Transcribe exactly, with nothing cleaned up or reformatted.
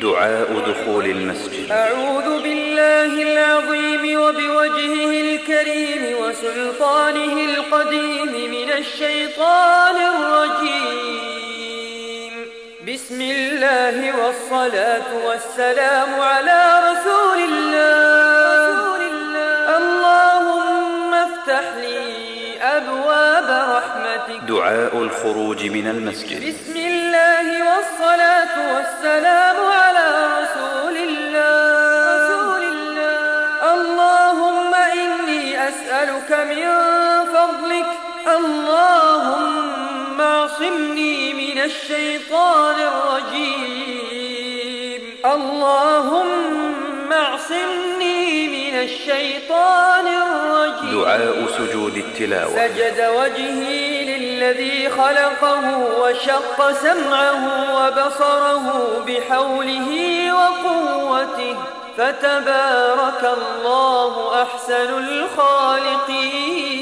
دعاء دخول المسجد. أعوذ بالله العظيم وبوجهه الكريم وسلطانه القديم من الشيطان الرجيم. بسم الله، والصلاة والسلام على رسول الله. اللهم افتح لي أبواب رحمتك. دعاء الخروج من المسجد. بسم الله، والصلاة والسلام على رسول الله. رسول الله. اللهم إني أسألك من فضلك، اللهم اعصمني من الشيطان الرجيم. اللهم اعصمني من الشيطان الرجيم. دعاء سجود التلاوة. سجد وجهي الذي خلقه وشق سمعه وبصره بحوله وقوته، فتبارك الله أحسن الخالقين.